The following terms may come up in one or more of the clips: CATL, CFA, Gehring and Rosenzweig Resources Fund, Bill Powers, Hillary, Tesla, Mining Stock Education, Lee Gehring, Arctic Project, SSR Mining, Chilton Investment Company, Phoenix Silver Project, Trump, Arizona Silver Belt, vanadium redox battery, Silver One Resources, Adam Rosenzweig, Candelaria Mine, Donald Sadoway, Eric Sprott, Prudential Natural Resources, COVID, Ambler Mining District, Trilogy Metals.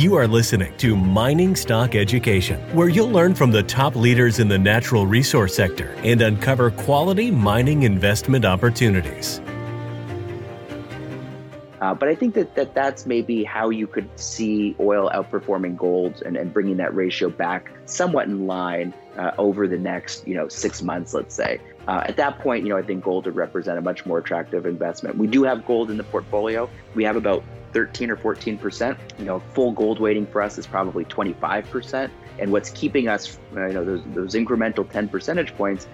You are listening to Mining Stock Education, where you'll learn from the top leaders in the natural resource sector and uncover quality mining investment opportunities. But I think that's maybe how you could see oil outperforming gold and bringing that ratio back somewhat in line over the next 6 months, let's say. At that point, I think gold would represent a much more attractive investment. We do have gold in the portfolio. We have about 13 or 14%. Full gold weighting for us is probably 25%. And what's keeping us, those incremental 10 percentage points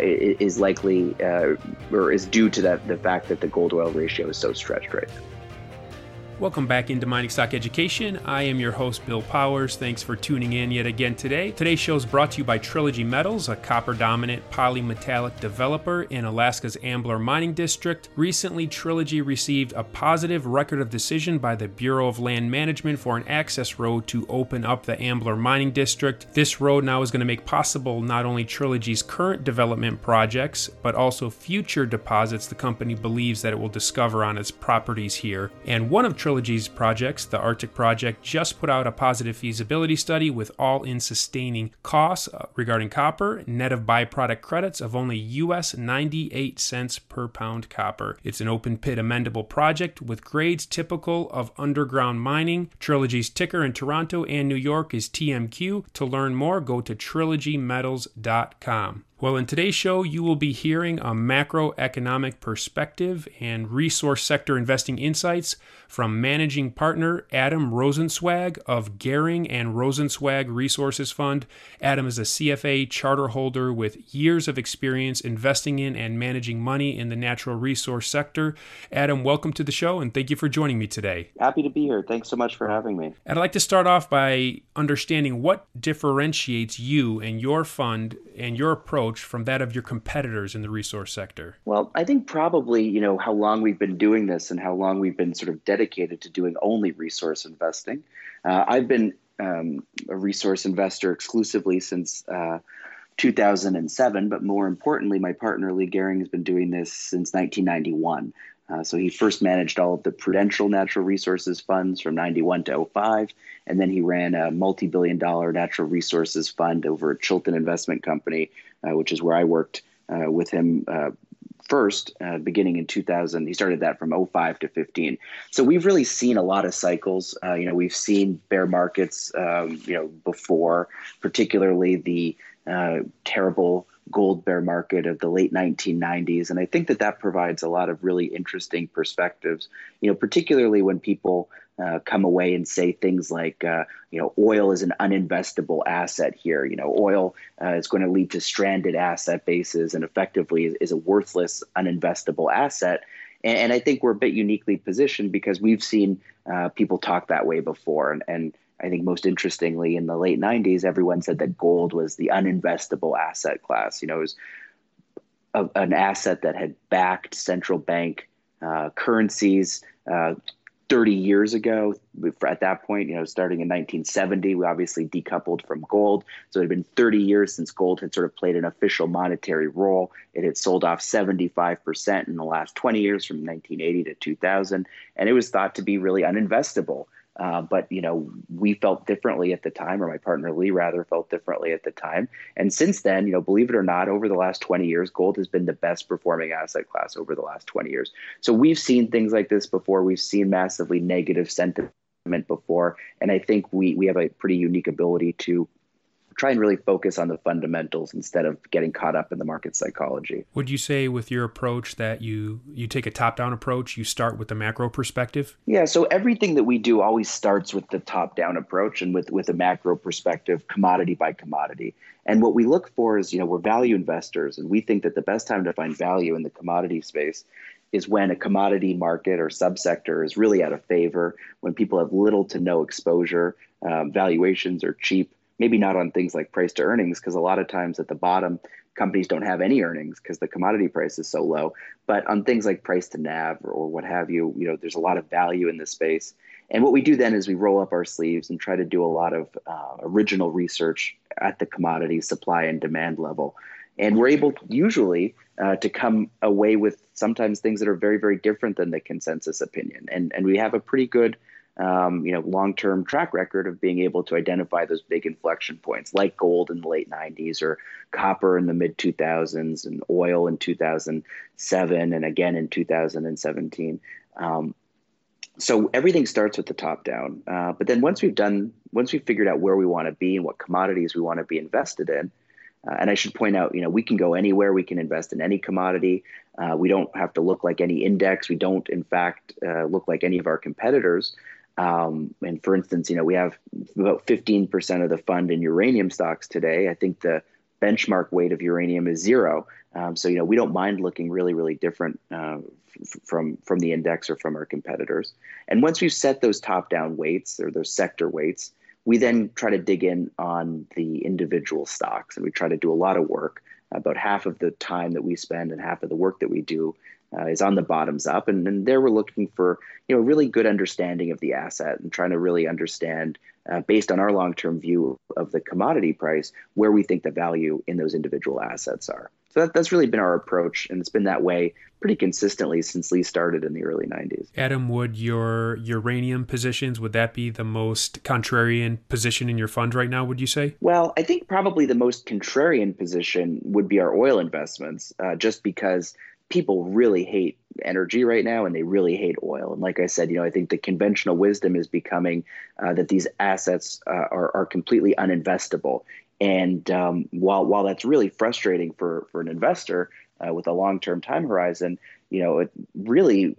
is likely or is due to the fact that the gold oil ratio is so stretched right now. Welcome back into Mining Stock Education. I am your host, Bill Powers. Thanks for tuning in yet again today. Today's show is brought to you by Trilogy Metals, a copper-dominant polymetallic developer in Alaska's Ambler Mining District. Recently, Trilogy received a positive record of decision by the Bureau of Land Management for an access road to open up the Ambler Mining District. This road now is going to make possible not only Trilogy's current development projects, but also future deposits the company believes that it will discover on its properties here. And one of Trilogy's projects, the Arctic Project, just put out a positive feasibility study with all-in sustaining costs regarding copper, net of byproduct credits of only US 98 cents per pound copper. It's an open-pit amendable project with grades typical of underground mining. Trilogy's ticker in Toronto and New York is TMQ. To learn more, go to trilogymetals.com. Well, in today's show, you will be hearing a macroeconomic perspective and resource sector investing insights from managing partner Adam Rosenzweig of Gehring and Rosenzweig Resources Fund. Adam is a CFA charter holder with years of experience investing in and managing money in the natural resource sector. Adam, welcome to the show, and thank you for joining me today. Happy to be here. Thanks so much for having me. I'd like to start off by understanding what differentiates you and your fund and your approach from that of your competitors in the resource sector? Well, I think probably, how long we've been doing this and how long we've been sort of dedicated to doing only resource investing. I've been a resource investor exclusively since 2007, but more importantly, my partner Lee Gehring has been doing this since 1991. So he first managed all of the Prudential Natural Resources funds from 91 to 05, and then he ran a multi-billion-dollar natural resources fund over at Chilton Investment Company, which is where I worked with him first, beginning in 2000. He started that from 05 to 15. So we've really seen a lot of cycles. We've seen bear markets, before, particularly the terrible gold bear market of the late 1990s. And I think that provides a lot of really interesting perspectives, particularly when people come away and say things like, oil is an uninvestable asset here. Oil is going to lead to stranded asset bases and effectively is a worthless, uninvestable asset. And I think we're a bit uniquely positioned because we've seen people talk that way before. And I think most interestingly, in the late 90s, everyone said that gold was the uninvestable asset class. It was an asset that had backed central bank currencies 30 years ago. At that point, starting in 1970, we obviously decoupled from gold. So it had been 30 years since gold had sort of played an official monetary role. It had sold off 75% in the last 20 years from 1980 to 2000. And it was thought to be really uninvestable. But we felt differently at the time, or my partner Lee rather felt differently at the time. And since then, believe it or not, over the last 20 years, gold has been the best performing asset class over the last 20 years. So we've seen things like this before. We've seen massively negative sentiment before. And I think we have a pretty unique ability to try and really focus on the fundamentals instead of getting caught up in the market psychology. Would you say with your approach that you take a top-down approach, you start with the macro perspective? Yeah, so everything that we do always starts with the top-down approach and with a macro perspective, commodity by commodity. And what we look for is, we're value investors, and we think that the best time to find value in the commodity space is when a commodity market or subsector is really out of favor, when people have little to no exposure, valuations are cheap, maybe not on things like price to earnings, because a lot of times at the bottom, companies don't have any earnings because the commodity price is so low. But on things like price to NAV or what have you, there's a lot of value in this space. And what we do then is we roll up our sleeves and try to do a lot of original research at the commodity supply and demand level. And we're able usually to come away with sometimes things that are very, very different than the consensus opinion. And we have a pretty good long-term track record of being able to identify those big inflection points like gold in the late 90s or copper in the mid 2000s and oil in 2007 and again in 2017. So everything starts with the top down. But then once we've figured out where we want to be and what commodities we want to be invested in, and I should point out, we can go anywhere. We can invest in any commodity. We don't have to look like any index. We don't, in fact, look like any of our competitors. And for instance, we have about 15% of the fund in uranium stocks today. I think the benchmark weight of uranium is zero. So, we don't mind looking really, really different from the index or from our competitors. And once we've set those top-down weights or those sector weights, we then try to dig in on the individual stocks, and we try to do a lot of work. About half of the time that we spend and half of the work that we do is on the bottoms up. And there we're looking for, a really good understanding of the asset and trying to really understand, based on our long-term view of the commodity price, where we think the value in those individual assets are. So that's really been our approach, and it's been that way pretty consistently since Lee started in the early 90s. Adam, would your uranium positions, would that be the most contrarian position in your fund right now, would you say? Well, I think probably the most contrarian position would be our oil investments, just because people really hate energy right now, and they really hate oil. And like I said, I think the conventional wisdom is becoming that these assets are completely uninvestable. And while that's really frustrating for an investor with a long-term time horizon, it really,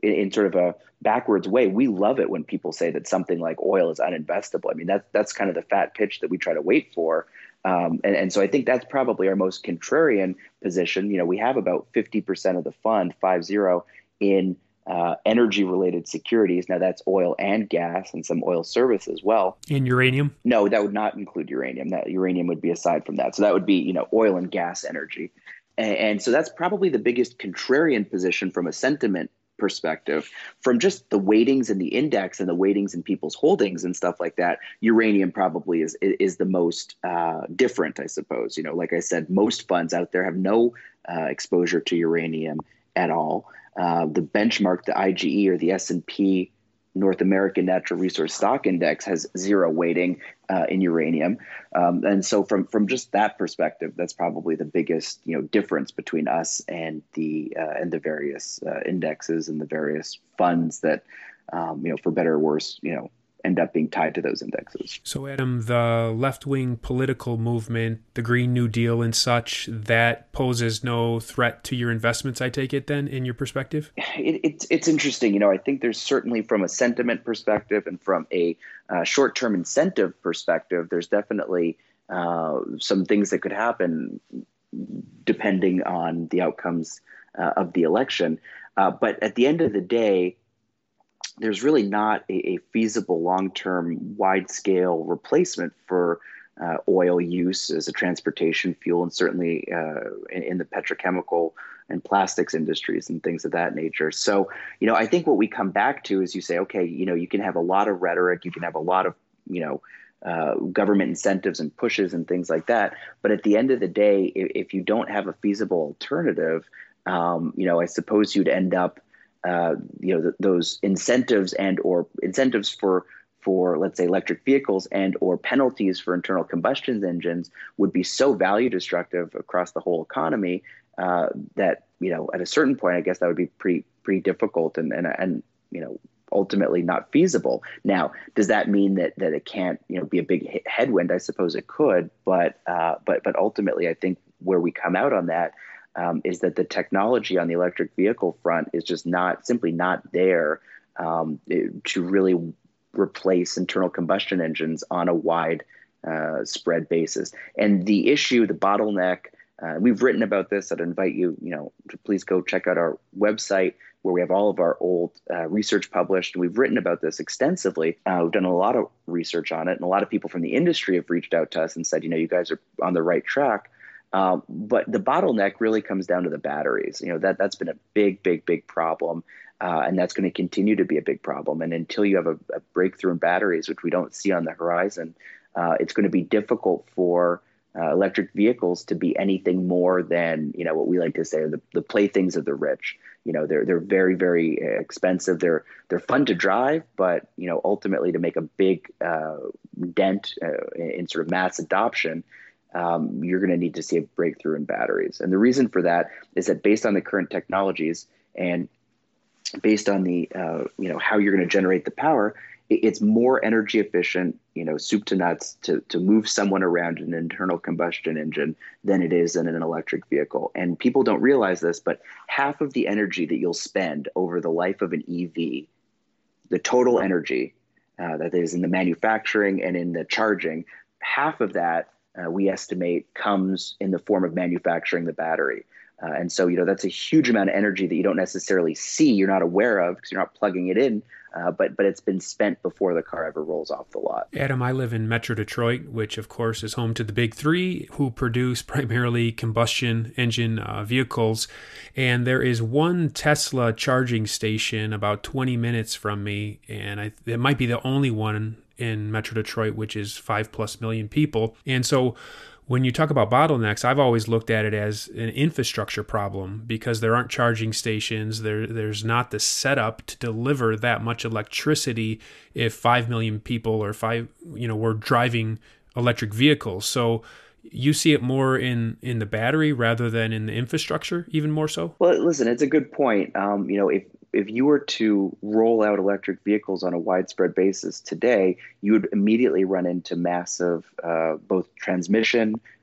in sort of a backwards way, we love it when people say that something like oil is uninvestable. I mean, that's kind of the fat pitch that we try to wait for. And so I think that's probably our most contrarian position. We have about 50% of the fund, 50, in energy-related securities. Now, that's oil and gas and some oil service as well. And uranium? No, that would not include uranium. That uranium would be aside from that. So that would be, oil and gas energy. And so that's probably the biggest contrarian position from a sentiment perspective. From just the weightings in the index and the weightings in people's holdings and stuff like that, uranium probably is the most different, I suppose. Like I said, most funds out there have no exposure to uranium at all. The benchmark, the IGE or the S&P North American Natural Resource Stock Index, has zero weighting in uranium. And so from just that perspective, that's probably the biggest difference between us and the various indexes and the various funds that, for better or worse, end up being tied to those indexes. So Adam, the left-wing political movement, the Green New Deal and such, that poses no threat to your investments, I take it then, in your perspective? It's interesting. I think there's certainly from a sentiment perspective and from a short-term incentive perspective, there's definitely some things that could happen depending on the outcomes of the election. But at the end of the day, there's really not a feasible long-term wide-scale replacement for oil use as a transportation fuel, and certainly in the petrochemical and plastics industries and things of that nature. So, I think what we come back to is you say, okay, you can have a lot of rhetoric, you can have a lot of, government incentives and pushes and things like that. But at the end of the day, if you don't have a feasible alternative, I suppose you'd end up those incentives and or incentives for let's say electric vehicles and or penalties for internal combustion engines would be so value destructive across the whole economy that at a certain point, I guess that would be pretty difficult and ultimately not feasible. Now, does that mean that it can't be a big headwind? I suppose it could, but ultimately, I think where we come out on that is that the technology on the electric vehicle front is just simply not there to really replace internal combustion engines on a wide spread basis. And the issue, the bottleneck, we've written about this. I'd invite you, to please go check out our website where we have all of our old research published. And we've written about this extensively. We've done a lot of research on it. And a lot of people from the industry have reached out to us and said, you guys are on the right track. But the bottleneck really comes down to the batteries. That's been a big, big, big problem, and that's going to continue to be a big problem. And until you have a breakthrough in batteries, which we don't see on the horizon, it's going to be difficult for electric vehicles to be anything more than, you know, what we like to say are the playthings of the rich. You know, they're very, very expensive. They're fun to drive, but, you know, ultimately to make a big dent in sort of mass adoption, you're going to need to see a breakthrough in batteries. And the reason for that is that based on the current technologies and based on the, you know, how you're going to generate the power, it's more energy efficient, you know, soup to nuts to move someone around an internal combustion engine than it is in an electric vehicle. And people don't realize this, but half of the energy that you'll spend over the life of an EV, the total energy that is in the manufacturing and in the charging, half of that we estimate comes in the form of manufacturing the battery. And so, you know, that's a huge amount of energy that you don't necessarily see, you're not aware of because you're not plugging it in, but it's been spent before the car ever rolls off the lot. Adam, I live in Metro Detroit, which of course is home to the big three who produce primarily combustion engine vehicles. And there is one Tesla charging station about 20 minutes from me. And it might be the only one in Metro Detroit, which is 5+ million people. And so when you talk about bottlenecks, I've always looked at it as an infrastructure problem because there aren't charging stations. There's not the setup to deliver that much electricity if 5 million people or were driving electric vehicles. So you see it more in the battery rather than in the infrastructure, even more so? Well, listen, it's a good point. You know, if you were to roll out electric vehicles on a widespread basis today, you would immediately run into massive both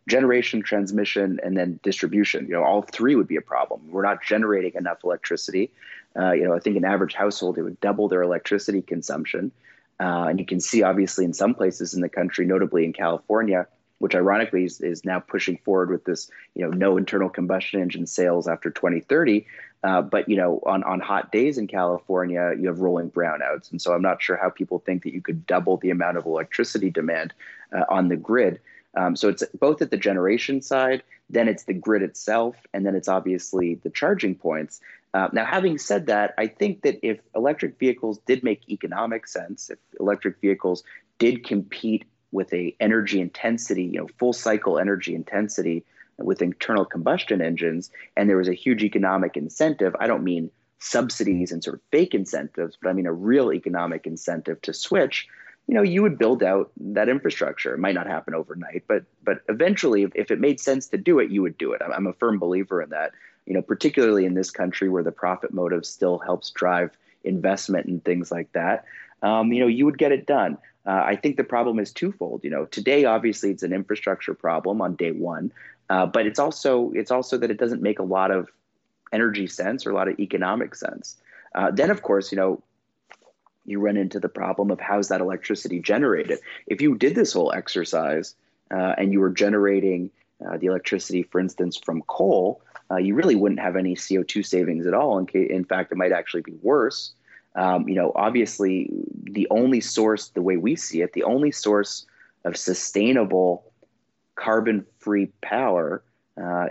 generation, transmission, and then distribution. You know, all three would be a problem. We're not generating enough electricity. You know, I think an average household, it would double their electricity consumption. And you can see, obviously, in some places in the country, notably in California, which ironically is now pushing forward with this, you know, no internal combustion engine sales after 2030. But, you know, on hot days in California, you have rolling brownouts. And so I'm not sure how people think that you could double the amount of electricity demand on the grid. So it's both at the generation side, then it's the grid itself, and then it's obviously the charging points. Now, having said that, I think that if electric vehicles did make economic sense, if electric vehicles did compete with a energy intensity, you know, full cycle energy intensity with internal combustion engines, and there was a huge economic incentive. I don't mean subsidies and sort of fake incentives, but I mean a real economic incentive to switch. You know, you would build out that infrastructure. It might not happen overnight, but eventually, if it made sense to do it, you would do it. I'm a firm believer in that. You know, particularly in this country where the profit motive still helps drive investment and things like that. You know, you would get it done. I think the problem is twofold. You know, today obviously it's an infrastructure problem on day one, but it's also that it doesn't make a lot of energy sense or a lot of economic sense. Then of course, you know, you run into the problem of how's that electricity generated. If you did this whole exercise and you were generating the electricity, for instance, from coal, you really wouldn't have any CO2 savings at all. In fact, it might actually be worse. You know, obviously, the only source, the way we see it, the only source of sustainable carbon-free power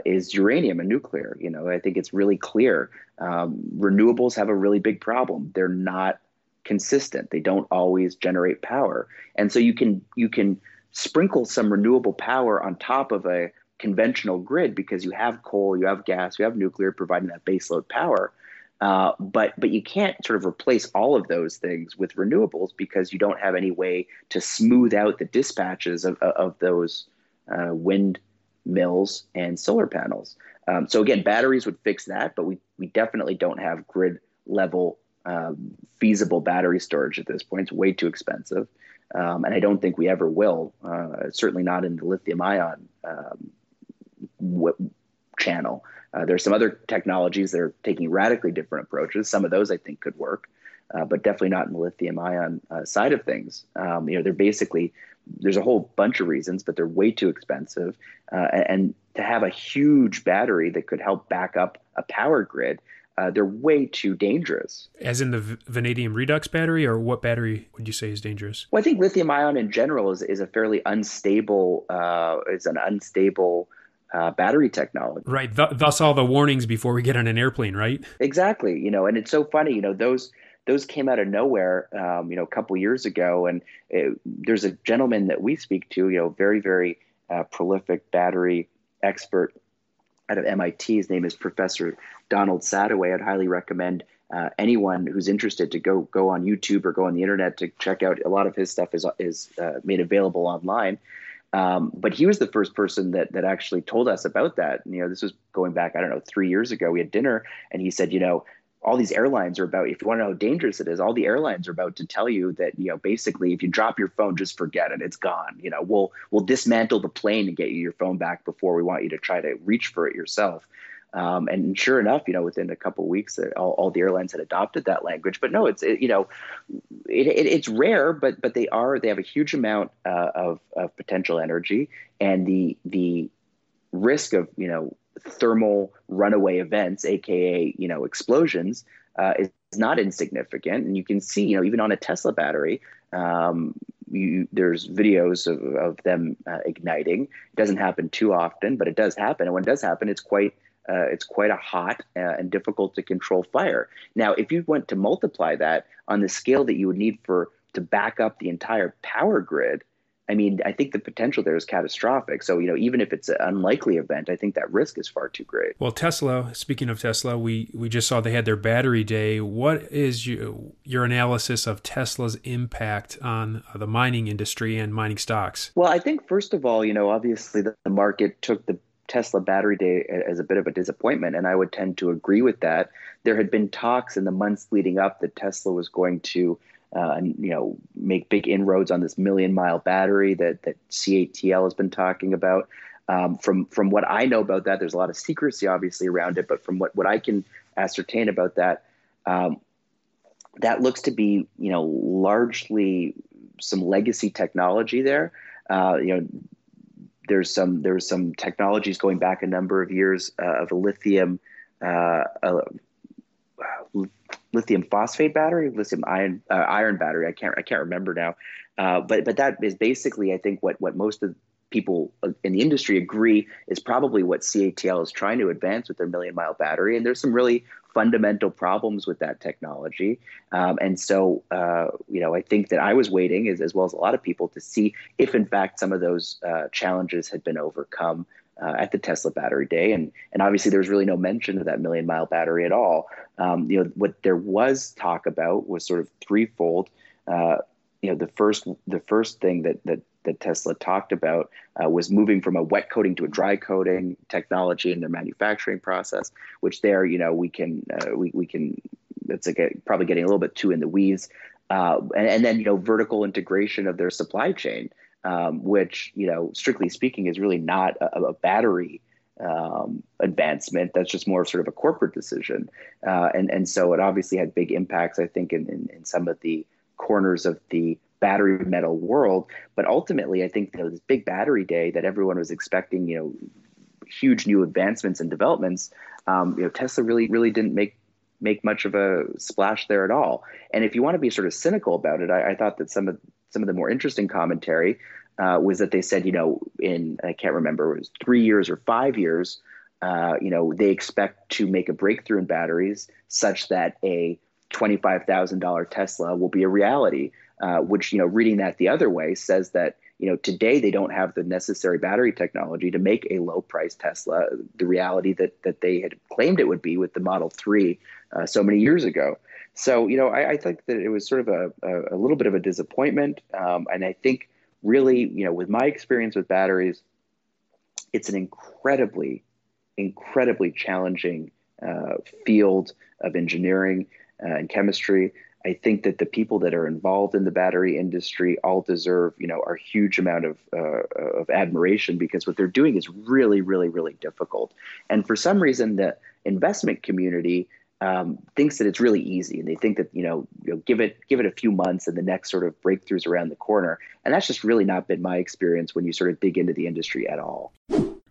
is uranium and nuclear. You know, I think it's really clear. Renewables have a really big problem. They're not consistent. They don't always generate power. And so you can sprinkle some renewable power on top of a conventional grid because you have coal, you have gas, you have nuclear providing that baseload power. But you can't sort of replace all of those things with renewables because you don't have any way to smooth out the dispatches of those windmills and solar panels. So again, batteries would fix that, but we definitely don't have grid level feasible battery storage at this point. It's way too expensive. And I don't think we ever will, certainly not in the lithium ion channel. There's some other technologies that are taking radically different approaches. Some of those I think could work, but definitely not in the lithium ion side of things. You know, they're basically, there's a whole bunch of reasons, but they're way too expensive. And to have a huge battery that could help back up a power grid, they're way too dangerous. As in the vanadium redox battery, or what battery would you say is dangerous? Well, I think lithium ion in general is a fairly unstable, battery technology. Right. Thus all the warnings before we get on an airplane, right? Exactly. You know, and it's so funny, you know, those came out of nowhere, you know, a couple years ago. And there's a gentleman that we speak to, you know, very, very prolific battery expert out of MIT. His name is Professor Donald Sadoway. I'd highly recommend anyone who's interested to go on YouTube or go on the internet to check out. A lot of his stuff is made available online. But he was the first person that actually told us about that. And, this was going back, I don't know, 3 years ago. We had dinner and he said, all these airlines are about, if you want to know how dangerous it is, all the airlines are about to tell you that, basically if you drop your phone, just forget it. It's gone. We'll dismantle the plane and get you your phone back before we want you to try to reach for it yourself. And sure enough, within a couple of weeks, all the airlines had adopted that language. But no, it's rare, but they have a huge amount of potential energy, and the risk of thermal runaway events, aka explosions, is not insignificant. And you can see, even on a Tesla battery, there's videos of them igniting. It doesn't happen too often, but it does happen. And when it does happen, it's quite a hot and difficult to control fire. Now, if you went to multiply that on the scale that you would need to back up the entire power grid, I think the potential there is catastrophic. So, even if it's an unlikely event, I think that risk is far too great. Well, Tesla, speaking of Tesla, we just saw they had their battery day. What is your analysis of Tesla's impact on the mining industry and mining stocks? Well, I think, first of all, obviously the market took the Tesla battery day as a bit of a disappointment, and I would tend to agree with that. There had been talks in the months leading up that Tesla was going to make big inroads on this million-mile battery that CATL has been talking about. From what I know about that, there's a lot of secrecy obviously around it, but from what I can ascertain about that, that looks to be largely some legacy technology there. There's some technologies going back a number of years of a lithium phosphate battery, lithium iron battery. I can't remember now. But that is basically, I think, what most of people in the industry agree is probably what CATL is trying to advance with their million-mile battery. And there's some really fundamental problems with that technology. I think that I was waiting, as well as a lot of people, to see if, in fact, some of those challenges had been overcome at the Tesla battery day. And obviously, there was really no mention of that million-mile battery at all. What there was talk about was sort of threefold. The first thing that Tesla talked about was moving from a wet coating to a dry coating technology in their manufacturing process, which there, we can, that's probably getting a little bit too in the weeds. And then, vertical integration of their supply chain, which, strictly speaking, is really not a battery advancement. That's just more sort of a corporate decision. And so it obviously had big impacts, I think, in some of the corners of the battery metal world. But ultimately, I think this big battery day that everyone was expecting, huge new advancements and developments, Tesla really, really didn't make much of a splash there at all. And if you want to be sort of cynical about it, I thought that some of the more interesting commentary was that they said, in, I can't remember, it was 3 years or 5 years, they expect to make a breakthrough in batteries such that a $25,000 Tesla will be a reality, which, reading that the other way says that, today they don't have the necessary battery technology to make a low-priced Tesla the reality that they had claimed it would be with the Model 3 so many years ago. So, I think that it was sort of a little bit of a disappointment. And I think really, with my experience with batteries, it's an incredibly, incredibly challenging field of engineering and chemistry. I think that the people that are involved in the battery industry all deserve, a huge amount of admiration, because what they're doing is really, really, really difficult. And for some reason, the investment community thinks that it's really easy, and they think that give it a few months and the next sort of breakthroughs around the corner. And that's just really not been my experience when you sort of dig into the industry at all.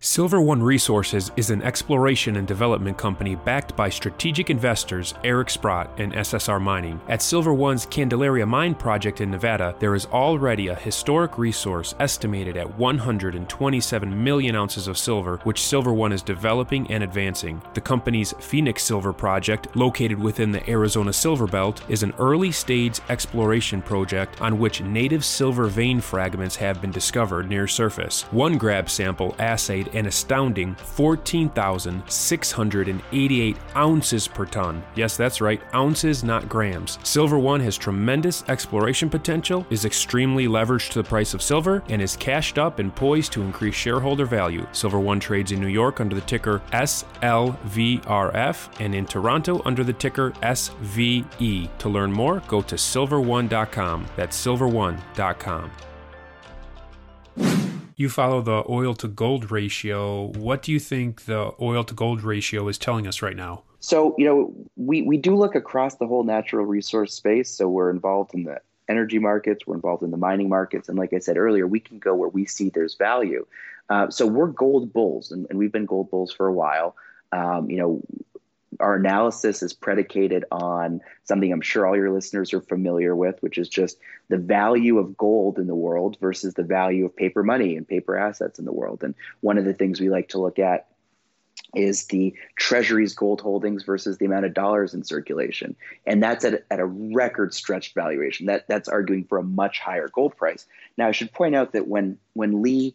Silver One Resources is an exploration and development company backed by strategic investors Eric Sprott and SSR Mining. At Silver One's Candelaria Mine project in Nevada, there is already a historic resource estimated at 127 million ounces of silver, which Silver One is developing and advancing. The company's Phoenix Silver Project, located within the Arizona Silver Belt, is an early-stage exploration project on which native silver vein fragments have been discovered near surface. One grab sample assayed an astounding 14,688 ounces per ton. Yes, that's right, ounces, not grams. Silver One has tremendous exploration potential, is extremely leveraged to the price of silver, and is cashed up and poised to increase shareholder value. Silver One trades in New York under the ticker SLVRF and in Toronto under the ticker SVE. To learn more, go to silverone.com. That's silverone.com. You follow the oil to gold ratio. What do you think the oil to gold ratio is telling us right now? So, we do look across the whole natural resource space. So we're involved in the energy markets, we're involved in the mining markets. And like I said earlier, we can go where we see there's value. So we're gold bulls, and we've been gold bulls for a while. Our analysis is predicated on something I'm sure all your listeners are familiar with, which is just the value of gold in the world versus the value of paper money and paper assets in the world. And one of the things we like to look at is the Treasury's gold holdings versus the amount of dollars in circulation. And that's at a record stretched valuation. That's arguing for a much higher gold price. Now, I should point out that when Lee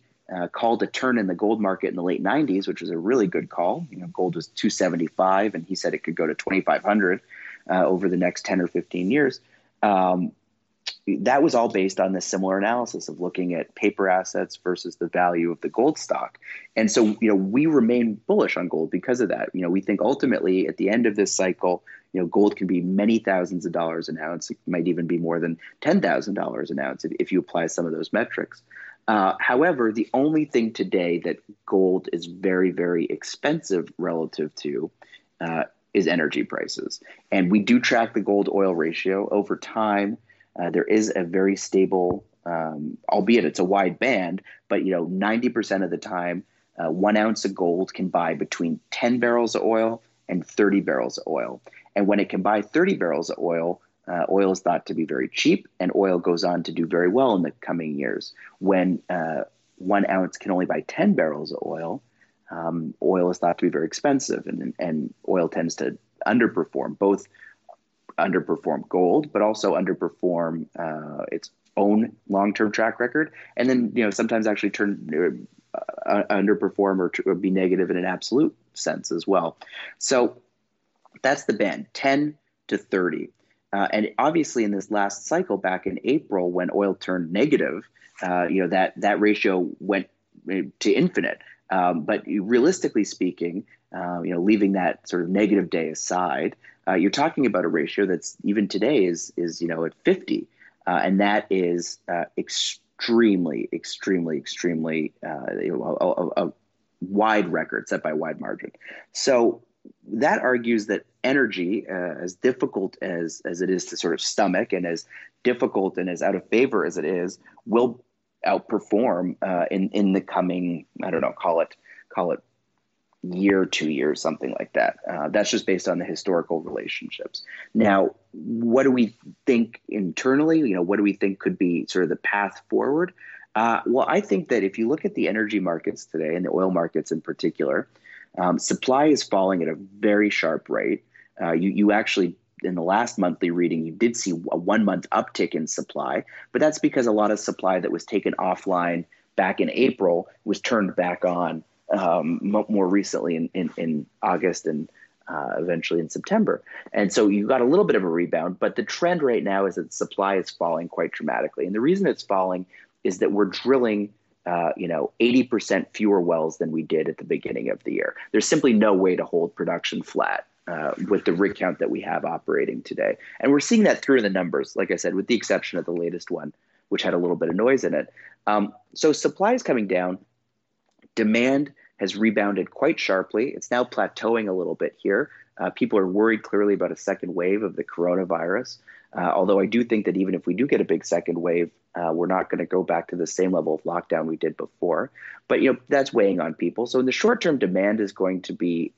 called a turn in the gold market in the late 90s, which was a really good call. Gold was $275, and he said it could go to $2,500 over the next 10 or 15 years. That was all based on this similar analysis of looking at paper assets versus the value of the gold stock. And so, we remain bullish on gold because of that. We think ultimately at the end of this cycle, gold can be many thousands of dollars an ounce. It might even be more than $10,000 an ounce if you apply some of those metrics. However, the only thing today that gold is very, very expensive relative to is energy prices. And we do track the gold oil ratio over time. There is a very stable, albeit it's a wide band, but 90% of the time, 1 ounce of gold can buy between 10 barrels of oil and 30 barrels of oil. And when it can buy 30 barrels of oil is thought to be very cheap, and oil goes on to do very well in the coming years. When 1 ounce can only buy 10 barrels of oil, oil is thought to be very expensive, and oil tends to underperform gold, but also underperform its own long-term track record, and then sometimes actually turn underperform or be negative in an absolute sense as well. So that's the band, 10 to 30. And obviously, in this last cycle back in April, when oil turned negative, that ratio went to infinite. But realistically speaking, leaving that sort of negative day aside, you're talking about a ratio that's even today is at 50, and that is extremely, extremely, extremely a wide record set by a wide margin. So that argues that energy, as difficult as it is to sort of stomach and as difficult and as out of favor as it is, will outperform in the coming, call it year, 2 years, something like that. That's just based on the historical relationships. Now, what do we think internally? What do we think could be sort of the path forward? Well, I think that if you look at the energy markets today and the oil markets in particular, supply is falling at a very sharp rate. You actually, in the last monthly reading, you did see a 1 month uptick in supply, but that's because a lot of supply that was taken offline back in April was turned back on more recently in August and eventually in September. And so you got a little bit of a rebound, but the trend right now is that supply is falling quite dramatically. And the reason it's falling is that we're drilling 80% fewer wells than we did at the beginning of the year. There's simply no way to hold production flat with the rig count that we have operating today. And we're seeing that through the numbers, like I said, with the exception of the latest one, which had a little bit of noise in it. So supply is coming down. Demand has rebounded quite sharply. It's now plateauing a little bit here. People are worried clearly about a second wave of the coronavirus. Although I do think that even if we do get a big second wave, we're not going to go back to the same level of lockdown we did before. But, you know, that's weighing on people. So in the short term, demand is going to be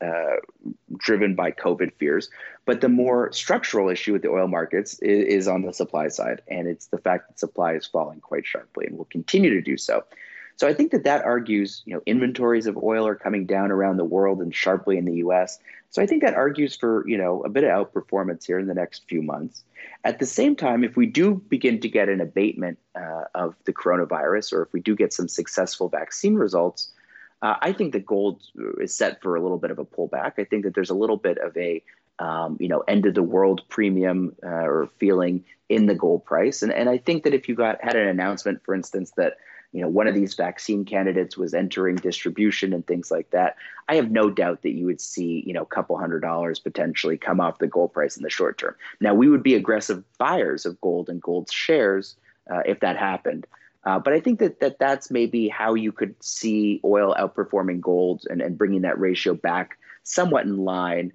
driven by COVID fears. But the more structural issue with the oil markets is on the supply side. And it's the fact that supply is falling quite sharply and will continue to do so. So I think that that argues, you know, inventories of oil are coming down around the world and sharply in the U.S. So I think that argues for, you know, a bit of outperformance here in the next few months. At the same time, if we do begin to get an abatement of the coronavirus, or if we do get some successful vaccine results, I think that gold is set for a little bit of a pullback. I think that there's a little bit of a, you know, end of the world premium or feeling in the gold price. And I think that if you had an announcement, for instance, that you know, one of these vaccine candidates was entering distribution and things like that, I have no doubt that you would see, you know, a couple $100s potentially come off the gold price in the short term. Now, we would be aggressive buyers of gold and gold shares if that happened. But I think that, that's maybe how you could see oil outperforming gold and bringing that ratio back somewhat in line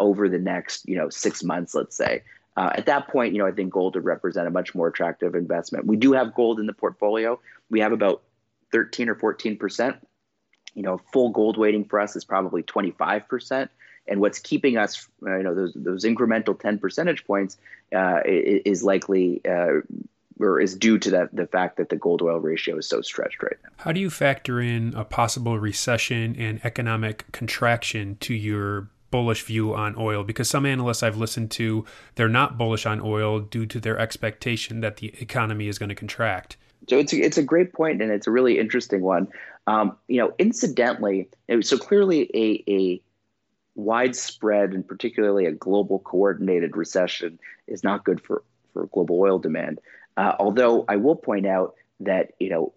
over the next, you know, 6 months, let's say. At that point, you know, I think gold would represent a much more attractive investment. We do have gold in the portfolio. We have about 13 or 14%. You know, full gold weighting for us is probably 25%. And what's keeping us, you know, those incremental 10 percentage points is likely or is due to the fact that the gold oil ratio is so stretched right now. How do you factor in a possible recession and economic contraction to your bullish view on oil? Because some analysts I've listened to, they're not bullish on oil due to their expectation that the economy is going to contract. So it's a great point, and it's a really interesting one. You know, incidentally, so clearly a widespread and particularly a global coordinated recession is not good for global oil demand. Although I will point out that, you know,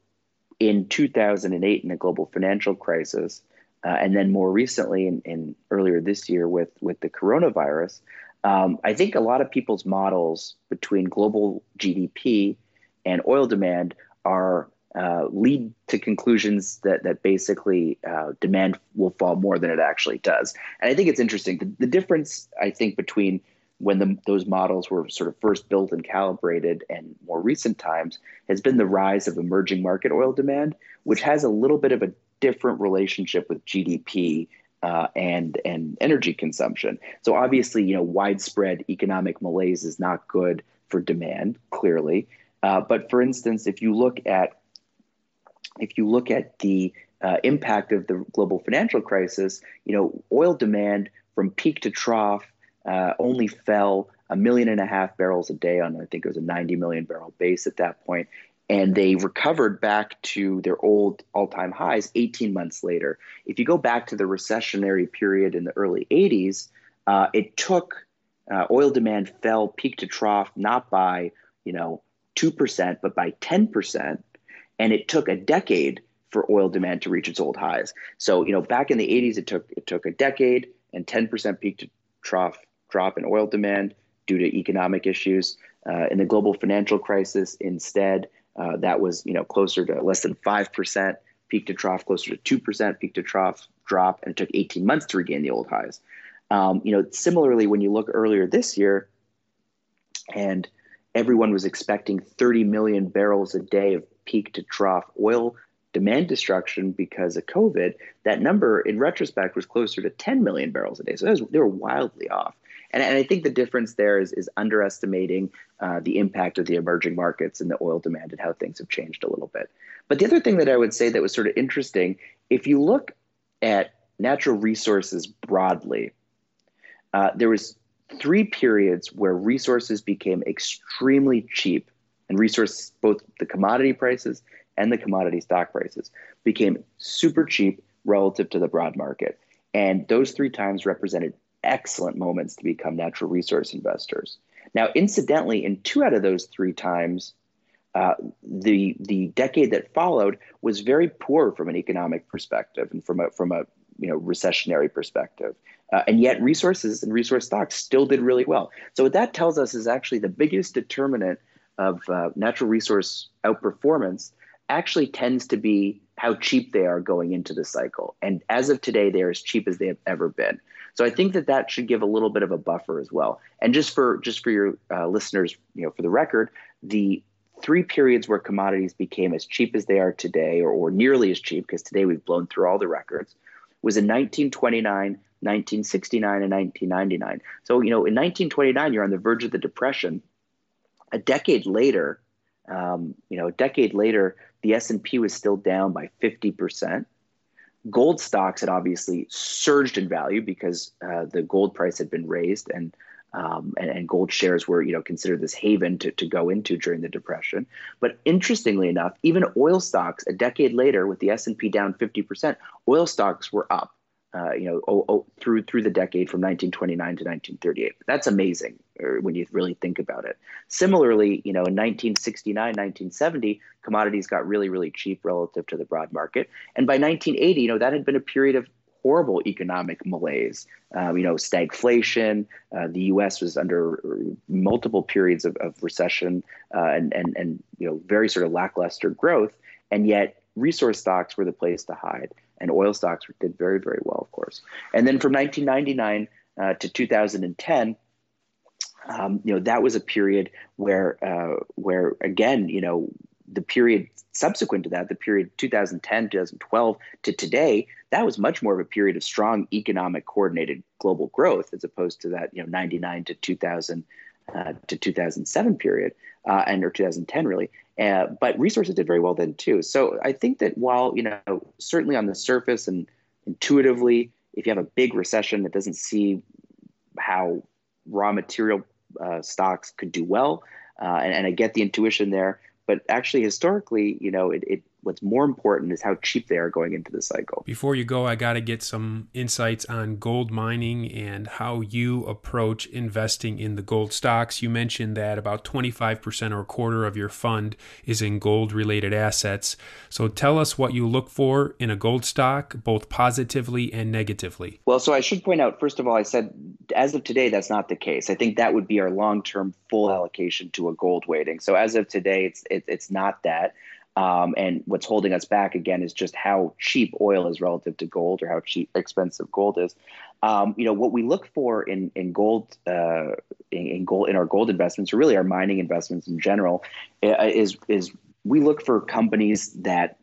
in 2008 in the global financial crisis, and then more recently, in earlier this year with the coronavirus, I think a lot of people's models between global GDP and oil demand are lead to conclusions that basically demand will fall more than it actually does. And I think it's interesting. The difference, I think, between when those models were sort of first built and calibrated and more recent times has been the rise of emerging market oil demand, which has a little bit of a different relationship with GDP and energy consumption. So obviously, you know, widespread economic malaise is not good for demand, clearly. But for instance, if you look at the impact of the global financial crisis, you know, oil demand from peak to trough only fell 1.5 million barrels a day on, I think it was a 90 million barrel base at that point. And they recovered back to their old all-time highs 18 months later. If you go back to the recessionary period in the early 80s, it took oil demand fell peak to trough not by, you know, 2%, but by 10%. And it took a decade for oil demand to reach its old highs. So, you know, back in the 80s, it took a decade and 10% peak to trough drop in oil demand due to economic issues. In the global financial crisis, instead, that was, you know, closer to less than 5% peak to trough, closer to 2% peak to trough drop, and it took 18 months to regain the old highs. You know, similarly, when you look earlier this year, and everyone was expecting 30 million barrels a day of peak to trough oil demand destruction because of COVID, that number in retrospect was closer to 10 million barrels a day. So they were wildly off. And I think the difference there is underestimating the impact of the emerging markets and the oil demand and how things have changed a little bit. But the other thing that I would say that was sort of interesting, if you look at natural resources broadly, there was 3 periods where resources became extremely cheap, and resources, both the commodity prices and the commodity stock prices, became super cheap relative to the broad market. And those 3 times represented excellent moments to become natural resource investors. Now, incidentally, in 2 out of those 3 times, the decade that followed was very poor from an economic perspective and from a you know, recessionary perspective. And yet resources and resource stocks still did really well. So what that tells us is actually the biggest determinant of natural resource outperformance actually tends to be how cheap they are going into the cycle. And as of today, they're as cheap as they have ever been. So I think that that should give a little bit of a buffer as well. And just for your listeners, you know, for the record, the three periods where commodities became as cheap as they are today, or nearly as cheap, because today we've blown through all the records, was in 1929, 1969, and 1999. So, you know, in 1929, you're on the verge of the Depression. A decade later, the S&P was still down by 50%. Gold stocks had obviously surged in value because the gold price had been raised, and gold shares were, you know, considered this haven to go into during the Depression. But interestingly enough, even oil stocks a decade later, with the S&P down 50%, oil stocks were up, through the decade from 1929 to 1938. That's amazing when you really think about it. Similarly, you know, in 1969, 1970, commodities got really, really cheap relative to the broad market. And by 1980, you know, that had been a period of horrible economic malaise, stagflation. The U.S. was under multiple periods of recession and very sort of lackluster growth. And yet resource stocks were the place to hide. And oil stocks did very, very well, of course. And then from 1999 to 2010, that was a period where again, you know, the period subsequent to that, the period 2010, 2012 to today, that was much more of a period of strong economic coordinated global growth as opposed to that, 99 to 2000 to 2007 period, or 2010 really. But resources did very well then too. So I think that while, certainly on the surface and intuitively, if you have a big recession that doesn't see how raw material stocks could do well, and I get the intuition there, but actually, historically, what's more important is how cheap they are going into the cycle. Before you go, I got to get some insights on gold mining and how you approach investing in the gold stocks. You mentioned that about 25% or a quarter of your fund is in gold-related assets. So tell us what you look for in a gold stock, both positively and negatively. Well, so I should point out, first of all, I said, as of today, that's not the case. I think that would be our long-term full allocation to a gold weighting. So as of today, it's not that. And what's holding us back, again, is just how cheap oil is relative to gold, or how cheap expensive gold is. What we look for in our gold investments, or really our mining investments in general, is we look for companies that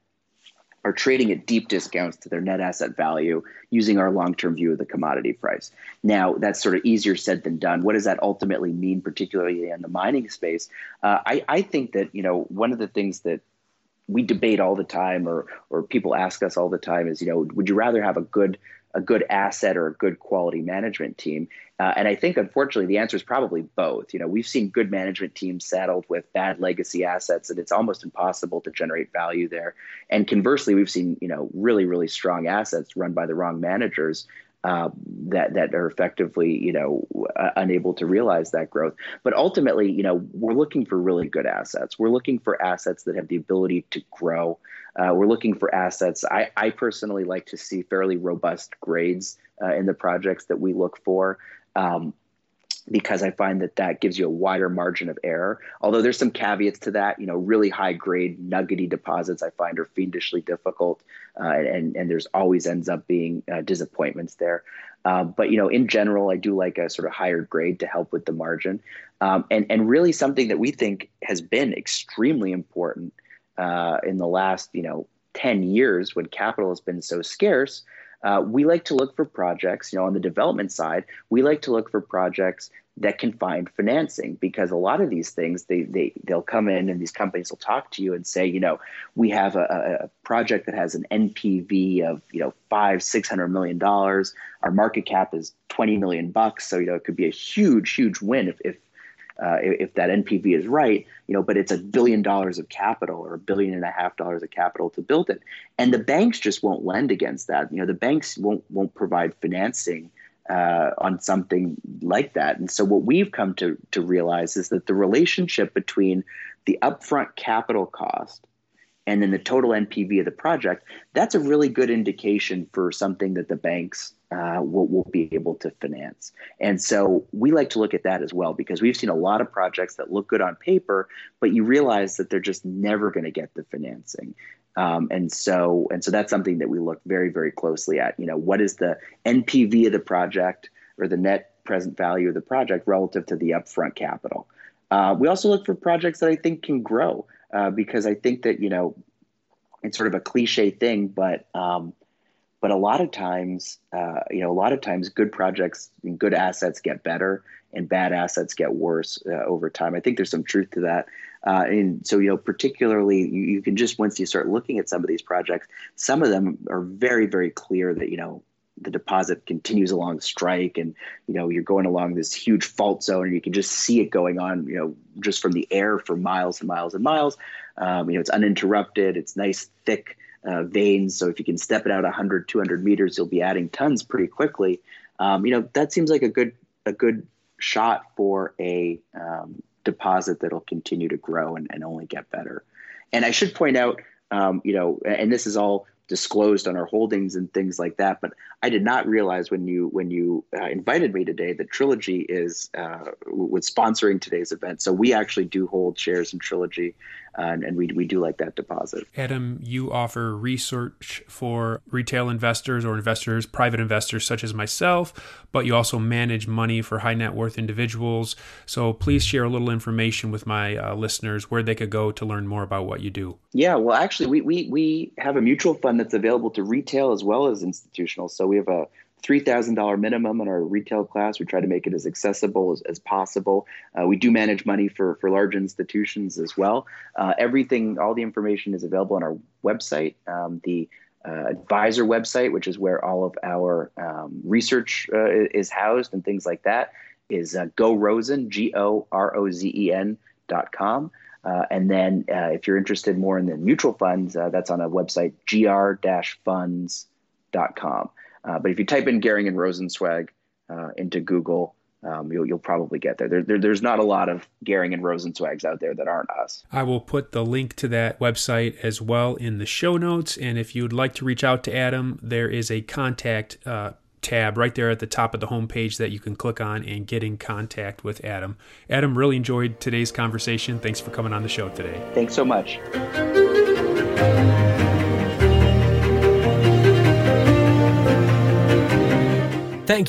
are trading at deep discounts to their net asset value using our long-term view of the commodity price. Now, that's sort of easier said than done. What does that ultimately mean, particularly in the mining space? I think that, one of the things that we debate all the time, or people ask us all the time, is, would you rather have a good asset or a good quality management team? And I think, unfortunately, the answer is probably both. We've seen good management teams saddled with bad legacy assets, and it's almost impossible to generate value there. And conversely, we've seen, really, really strong assets run by the wrong managers that are effectively, unable to realize that growth. But ultimately, we're looking for really good assets. We're looking for assets that have the ability to grow. We're looking for assets. I personally like to see fairly robust grades in the projects that we look for, because I find that gives you a wider margin of error. Although there's some caveats to that, really high grade nuggety deposits I find are fiendishly difficult, and there's always ends up being disappointments there. But, in general, I do like a sort of higher grade to help with the margin. And really something that we think has been extremely important in the last, 10 years when capital has been so scarce, we like to look for projects, on the development side, we like to look for projects that can find financing, because a lot of these things, they'll come in and these companies will talk to you and say, we have a project that has an NPV of, $500-600 million. Our market cap is $20 million. So, it could be a huge, huge win if that NPV is right, but it's $1 billion of capital, or $1.5 billion of capital to build it. And the banks just won't lend against that. The banks won't provide financing on something like that. And so what we've come to realize is that the relationship between the upfront capital cost and then the total NPV of the project, that's a really good indication for something that the banks will be able to finance. And so we like to look at that as well, because we've seen a lot of projects that look good on paper, but you realize that they're just never going to get the financing. And so that's something that we look very, very closely at. You know, what is the NPV of the project, or the net present value of the project, relative to the upfront capital? We also look for projects that I think can grow, because I think that, you know, it's sort of a cliche thing, but a lot of times, good projects and good assets get better and bad assets get worse over time. I think there's some truth to that. And so, you know, particularly you can just, once you start looking at some of these projects, some of them are very, very clear that, you know, the deposit continues along strike and, you know, you're going along this huge fault zone and you can just see it going on, you know, just from the air for miles and miles and miles. You know, it's uninterrupted. It's nice, thick veins. So if you can step it out 100, 200 meters, you'll be adding tons pretty quickly. You know, that seems like a good shot for a deposit that'll continue to grow and only get better. And I should point out, you know, and this is all disclosed on our holdings and things like that, but I did not realize when you invited me today that Trilogy was sponsoring today's event. So we actually do hold shares in Trilogy, and we do like that deposit. Adam, you offer research for retail investors or investors, private investors such as myself, but you also manage money for high net worth individuals. So please share a little information with my listeners where they could go to learn more about what you do. Yeah, well, actually, we have a mutual fund that's available to retail as well as institutional. So we have a $3,000 minimum in our retail class. We try to make it as accessible as possible. We do manage money for large institutions as well. All the information is available on our website, the advisor website, which is where all of our research is housed and things like that, is GoRozen, GoRozen.com. And then if you're interested more in the mutual funds, that's on a website, gr-funds.com. But if you type in Gehring and Rosenzweig into Google, you'll probably get there. There's not a lot of Gehring and Rosenzweigs out there that aren't us. I will put the link to that website as well in the show notes. And if you'd like to reach out to Adam, there is a contact tab right there at the top of the homepage that you can click on and get in contact with Adam. Adam, really enjoyed today's conversation. Thanks for coming on the show today. Thanks so much. Thank